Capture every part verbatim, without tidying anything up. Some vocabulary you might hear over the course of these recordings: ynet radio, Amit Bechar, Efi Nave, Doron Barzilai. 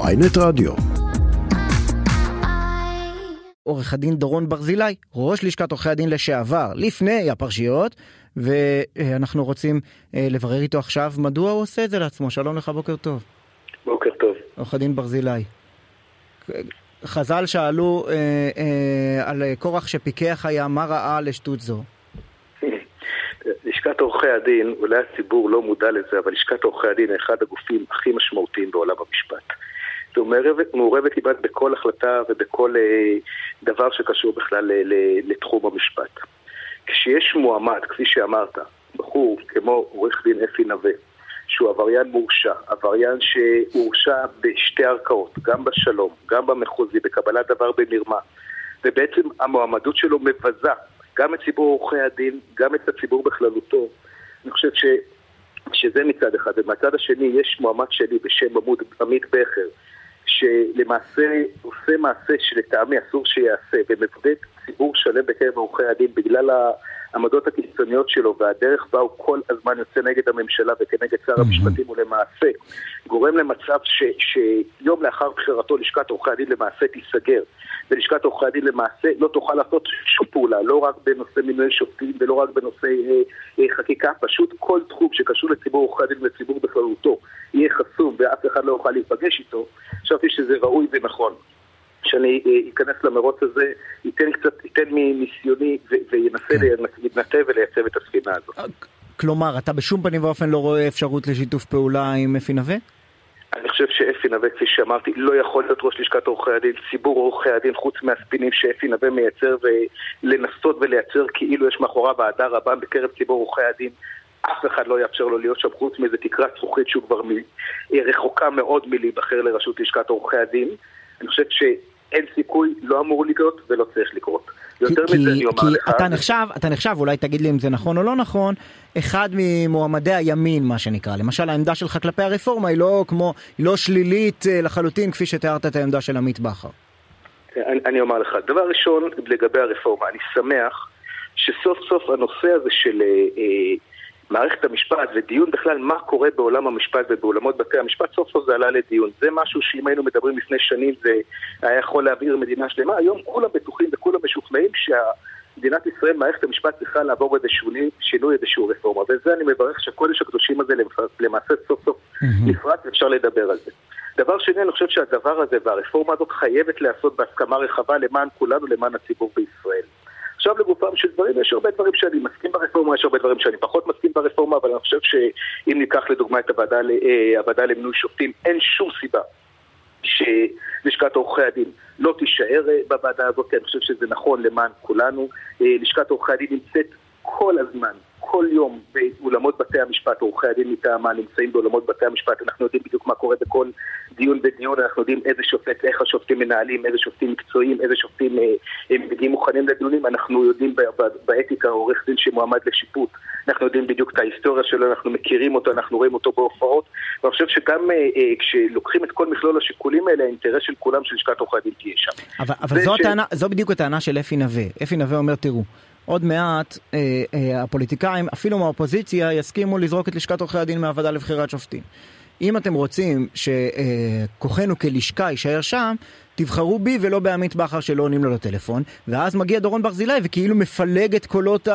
ynet רדיו. עורך הדין דורון ברזילי, ראש לשכת עורכי הדין לשעבר, לפני הפרשיות, ואנחנו רוצים לברר איתו עכשיו מדוע הוא עושה את זה לעצמו. שלום לך, בוקר טוב. בוקר טוב. עורך הדין ברזילי, חז"ל שאלו אה, אה, על קורח שפיקח היה, מה ראה לשטות זו? לשכת עורכי הדין, אולי הציבור לא מודע לזה, אבל לשכת עורכי הדין היא אחד הגופים הכי משמעותיים בעולם המשפט. זו מעורבת, מעורבת כמעט בכל החלטה ובכל אה, דבר שקשור בכלל ל, ל, לתחום המשפט. כשיש מועמד, כפי שאמרת, בחור כמו עורך דין אפי נווה, שהוא עבריין מורשע, עבריין שהורשע בשתי ערכאות, גם בשלום, גם במחוזי, בקבלת דבר במרמה, ובעצם המועמדות שלו מבזה גם את ציבור עורכי הדין, גם את הציבור בכללותו. אני חושב ש... שזה מצד אחד, ומצד השני יש מועמד שלי בשם עמית בכר, שלמעשה עושה מעשה שלטעמי אסור שיעשה, ומבודד ציבור שלם בקרב עורכי הדין בגלל העמדות הקיצוניות שלו, והדרך בה הוא כל הזמן יוצא נגד הממשלה וכנגד שר המשפטים, ולמעשה גורם למצב ש, שיום לאחר בחירתו לשכת עורכי הדין למעשה תיסגר, ולשכת עורכי הדין למעשה לא תוכל לעשות שום פעולה, לא רק בנושא מינוי שופטים ולא רק בנושא אה, אה, חקיקה, פשוט כל תחום שקשור לציבור עורכי הדין ולציבור בכללותו יהיה חסום ואף אחד לא יוכל להיפגש איתו. חשבתי שזה ראוי ונכון שאני אכנס למרוץ הזה, ייתן קצת, ייתן מניסיוני וינסה להתנתב ולייצב את הספינה הזאת. כלומר, אתה בשום פנים ואופן לא רואה אפשרות לשיתוף פעולה עם אפי נווה? אני חושב שאפי נווה, כפי שאמרתי, לא יכול להיות ראש לשכת עורכי הדין. ציבור עורכי הדין, חוץ מהספינים שאפי נווה מייצר ולנסות ולייצר כאילו יש מאחוריו ועדה רבה בקרב ציבור עורכי הדין, אף אחד לא יאפשר לו להיות שם חוץ מאיזה תקרת זכוכית שהוא כבר רחוקה מאוד מלהיבחר לראשות לשכת עורכי הדין. אני חושב שאין סיכוי, לא אמור לקרות ולא צריך לקרות. יותר מזה אני אומר לך... כי אתה נחשב, אתה נחשב, אולי תגיד לי אם זה נכון או לא נכון, אחד ממועמדי הימין, מה שנקרא. למשל, העמדה שלך כלפי הרפורמה היא לא, כמו, היא לא שלילית לחלוטין, כפי שתיארת את העמדה של עמית בכר. אני, אני אומר לך, דבר ראשון, לגבי הרפורמה, אני שמח שסוף סוף הנושא הזה של... אה, מערכת המשפט ודיון בכלל מה קורה בעולם המשפט ובעולמות בתי המשפט, סוף סוף זה עלה לדיון. זה משהו שאם היינו מדברים לפני שנים זה היה יכול להעביר מדינה שלמה. היום כולם בטוחים וכולם משוכנעים שהמדינת ישראל, מערכת המשפט צריכה לעבור איזשהו שינוי, איזשהו רפורמה. וזה אני מברך שהקודש הקדושים הזה למעשה סוף סוף נפרץ ואפשר לדבר על זה. דבר שני, אני חושב שהדבר הזה והרפורמה הזאת חייבת לעשות בהסכמה רחבה למען כולנו, למען הציבור בישראל. עכשיו לגופם של דברים, יש הרבה דברים שאני מסכים ברפורמה, יש הרבה דברים שאני פחות מסכים ברפורמה, אבל אני חושב שאם ניקח לדוגמה את הוועדה למינוי שופטים, אין שום סיבה שלשכת עורכי הדין לא תישאר בוועדה הזאת, כי אני חושב שזה נכון למען כולנו. לשכת עורכי הדין נמצאת כל הזמן, כל יום באולמות בתי המשפט, עורכי הדין מטעמה נמצאים באולמות בתי המשפט, אנחנו יודעים בדיוק מה קורה בכל דיון ודיון, אנחנו יודעים איזה שופט, איך השופטים מנהלים, איזה שופטים מקצועיים, איזה שופטים מגיעים מוכנים לדיונים, אנחנו יודעים באתיקה, עורך דין שמועמד לשיפוט, אנחנו יודעים בדיוק את ההיסטוריה שלו, אנחנו מכירים אותו, אנחנו רואים אותו בהופעות, ואני חושב שגם כשלוקחים את כל מכלול השיקולים האלה, האינטרס של כולם של לשכת עורכי הדין תהיה שם. אבל, אבל זו, ש... הטענה, זו בדיוק הטענה של אפי נווה. אפי נווה אומר, תראו, עוד מעט אה, אה, הפוליטיקאים, אפילו מהאופוזיציה, יסכימו לזרוק את לשכת עורכי הדין מהוועדה לבחירת שופטים. אם אתם רוצים שכוחנו כלשכה יישאר שם, תבחרו בי ולא בעמית בכר שלא עונים לו לטלפון, ואז מגיע דורון ברזילי וכאילו מפלג את קולות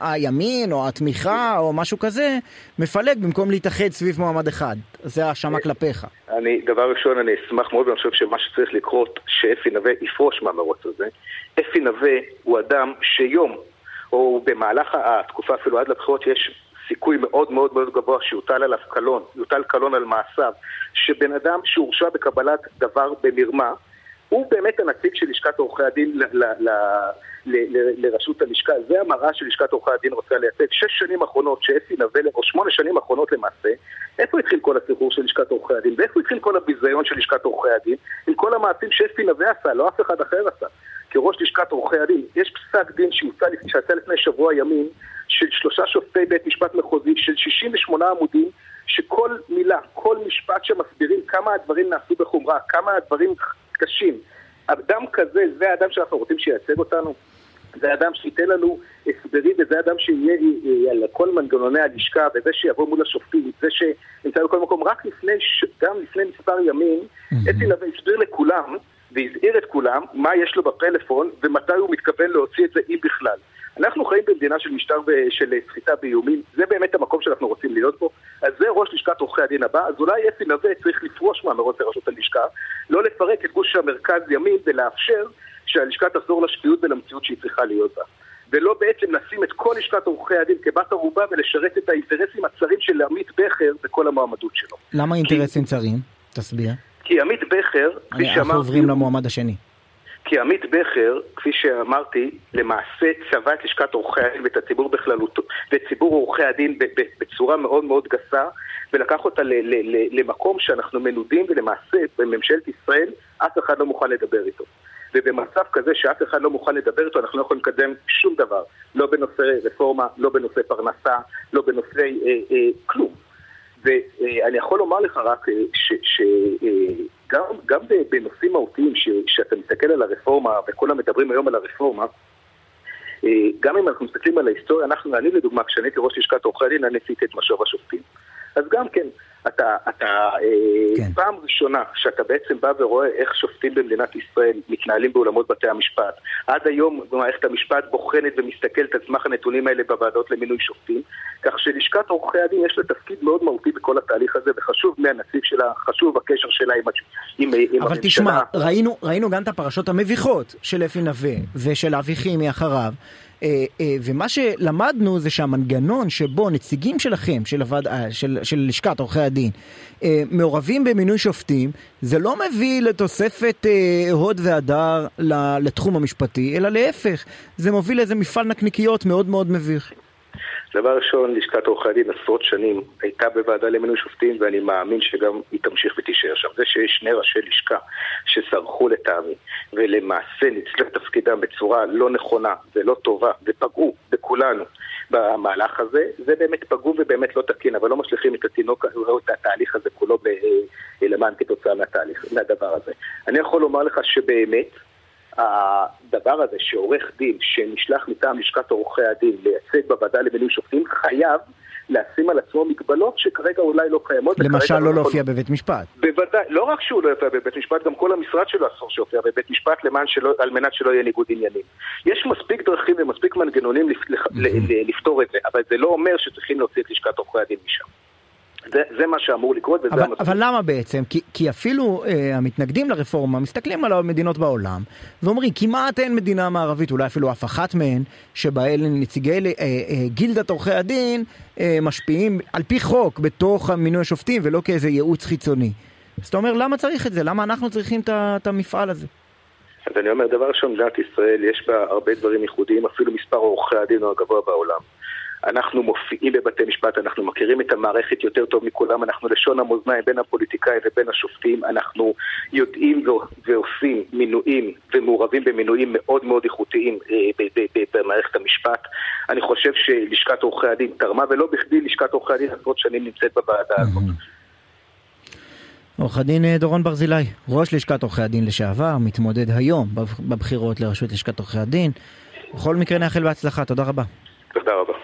הימין או התמיכה או משהו כזה, מפלג במקום להתאחד סביב מועמד אחד. זה האשמה כלפיך. אני, דבר ראשון, אני אשמח מאוד ואני חושב שמה שצריך לקרות שאפי נווה יפרוש מהמרוץ הזה. אפי נווה הוא אדם שיום או במהלך התקופה אפילו עד לבחירות יש סיכוי מאוד מאוד מאוד גבוה שיוטל עליו קלון, יוטל קלון על מעשיו, שבן אדם שהורשע בקבלת דבר במרמה, הוא באמת הנציג של לשכת עורכי הדין ל- ל- ל- ל- לרשות הלשכה. זה המראה של לשכת עורכי הדין רוצה לייצג. שש שנים אחרונות שאפי נווה, או שמונה שנים אחרונות למעשה, איפה התחיל כל הסיפור של לשכת עורכי הדין? ואיפה התחיל כל הביזיון של לשכת עורכי הדין? עם כל המעשים שאפי נווה עשה, לא אף אחד אחר עשה. כראש לשכת עורכי הדין, יש פסק דין שיצא לפני שבוע ימים, של שלושה שופטי בית משפט מחוזי, של שישים ושמונה עמודים, שכל מילה, כל משפט שמסבירים כמה הדברים נעשו בחומרה, כמה הדברים קשים. אדם כזה, זה האדם שאנחנו רוצים שייצג אותנו. זה אדם שייתן לנו הסברים, וזה אדם שיהיה על כל מנגנוני הלשכה, וזה שיבוא מול השופטים, זה שנמצא בכל מקום. רק לפני, גם לפני מספר ימים, אפי נווה הסביר לכולם, והזהיר את כולם, מה יש לו בפלאפון, ומתי הוא מתכוון להוציא את זה, אם בכלל. אנחנו חיים במדינה של משטר של סחיטה באיומים, זה באמת המקום שאנחנו רוצים להיות פה, אז זה ראש לשכת עורכי הדין הבא, אז אולי אפי נווה צריך לפרוש מהמרות לרשות הלשכה, לא לפרק את גוש המרכז ימין ולאפשר שהלשכה תחזור לשפיות ולמציאות שהיא צריכה להיות בה. ולא בעצם לשים את כל לשכת עורכי הדין כבת ערובה ולשרת את האינטרסים הצרים של עמית בכר וכל המועמדות שלו. למה אינטרסים צרים? תסביר. כי עמית בכר, כפי שאמרתי... אנחנו עוברים למועמד השני. כי עמית בכר, כפי שאמרתי, למעשה צבע את לשכת עורכי הדין ואת הציבור בכללותו, ואת ציבור עורכי הדין בצורה מאוד מאוד גסה, ולקח אותה למקום שאנחנו מנודים, ולמעשה בממשלת ישראל אף אחד לא מוכן לדבר איתו. ובמצב כזה שאף אחד לא מוכן לדבר איתו, אנחנו לא יכולים לקדם שום דבר. לא בנושא רפורמה, לא בנושא פרנסה, לא בנושא אה, אה, כלום. ואני יכול לומר לך רק שגם גם בנושאים מהותיים, שאתה מסתכל על הרפורמה, וכולם מדברים היום על הרפורמה, גם אם אנחנו מסתכלים על ההיסטוריה, אנחנו, אני לדוגמה, כשאני כראש לשכת עורכי הדין, אני עשיתי את משוב השופטים. אז גם כן, אתה, אתה כן. פעם ראשונה שאתה בעצם בא ורואה איך שופטים במדינת ישראל מתנהלים בעולמות בתי המשפט. עד היום מערכת המשפט בוחנת ומסתכלת על סמך הנתונים האלה בוועדות למינוי שופטים, כך שלשכת עורכי הדין יש לה תפקיד מאוד מהותי בכל התהליך הזה, וחשוב מהנציב שלה, חשוב הקשר שלה עם, עם, עם אבל תשמע, שלה. ראינו, ראינו גם את הפרשות המביכות של אפי נווה ושל אביכי מאחריו, ומה שלמדנו זה שהמנגנון שבו נציגים שלכם, של, הוועד, של, של לשכת עורכי הדין, מעורבים במינוי שופטים, זה לא מביא לתוספת הוד והדר לתחום המשפטי, אלא להפך, זה מוביל לאיזה מפעל נקניקיות מאוד מאוד מביך. דבר ראשון, לשכת עורכי הדין עשרות שנים הייתה בוועדה למינוי שופטים, ואני מאמין שגם היא תמשיך ותישאר שם. זה שיש שני ראשי לשכה שסרחו לטעמי, ולמעשה ניצלו את תפקידם בצורה לא נכונה ולא טובה, ופגעו בכולנו במהלך הזה, זה באמת פגעו ובאמת לא תקין, אבל לא משליכים את התינוק, את התהליך הזה כולו למען כתוצאה מהתהליך, מהדבר הזה. אני יכול לומר לך שבאמת, הדבר הזה שעורך דין שנשלח מטעם לשכת עורכי הדין לייצג בוועדה למינוי שופטים חייב לשים על עצמו מגבלות שכרגע אולי לא קיימות. למשל לא להופיע בבית משפט. בוודאי, לא רק שהוא לא יופיע בבית משפט, גם כל המשרד שלו אסור שיופיע בבית משפט על מנת שלא יהיה ניגוד עניינים. יש מספיק דרכים ומספיק מנגנונים לפתור את זה, אבל זה לא אומר שצריכים להוציא את לשכת עורכי הדין משם. זה, זה מה שאמור לקרות. אבל, אבל למה בעצם? כי, כי אפילו אה, המתנגדים לרפורמה מסתכלים על המדינות בעולם ואומרים, כמעט אין מדינה מערבית, אולי אפילו אף אחת מהן, שבה אלה נציגי אה, אה, גילדת עורכי הדין אה, משפיעים על פי חוק בתוך מינוי השופטים ולא כאיזה ייעוץ חיצוני. אז אתה אומר, למה צריך את זה? למה אנחנו צריכים את המפעל הזה? אז אני אומר, דבר ראשון, מדינת ישראל יש בה הרבה דברים ייחודיים, אפילו מספר עורכי הדין הוא הגבוה בעולם. אנחנו מופיעים בבתי משפט, אנחנו מכירים את המערכת יותר טוב מכולם, אנחנו לשון המאזניים בין הפוליטיקאים ובין השופטים, אנחנו יודעים ועושים מינויים ומעורבים במינויים מאוד מאוד איכותיים במערכת המשפט. אני חושב שלשכת עורכי הדין תרמה, ולא בכדי לשכת עורכי הדין עשרות שנים נמצאת בוועדה הזאת. עורך הדין דורון ברזילי, ראש לשכת עורכי הדין לשעבר, מתמודד היום בבחירות לראשות לשכת עורכי הדין. בכל מקרה נאחל בהצלחה, תודה רבה. תודה רבה.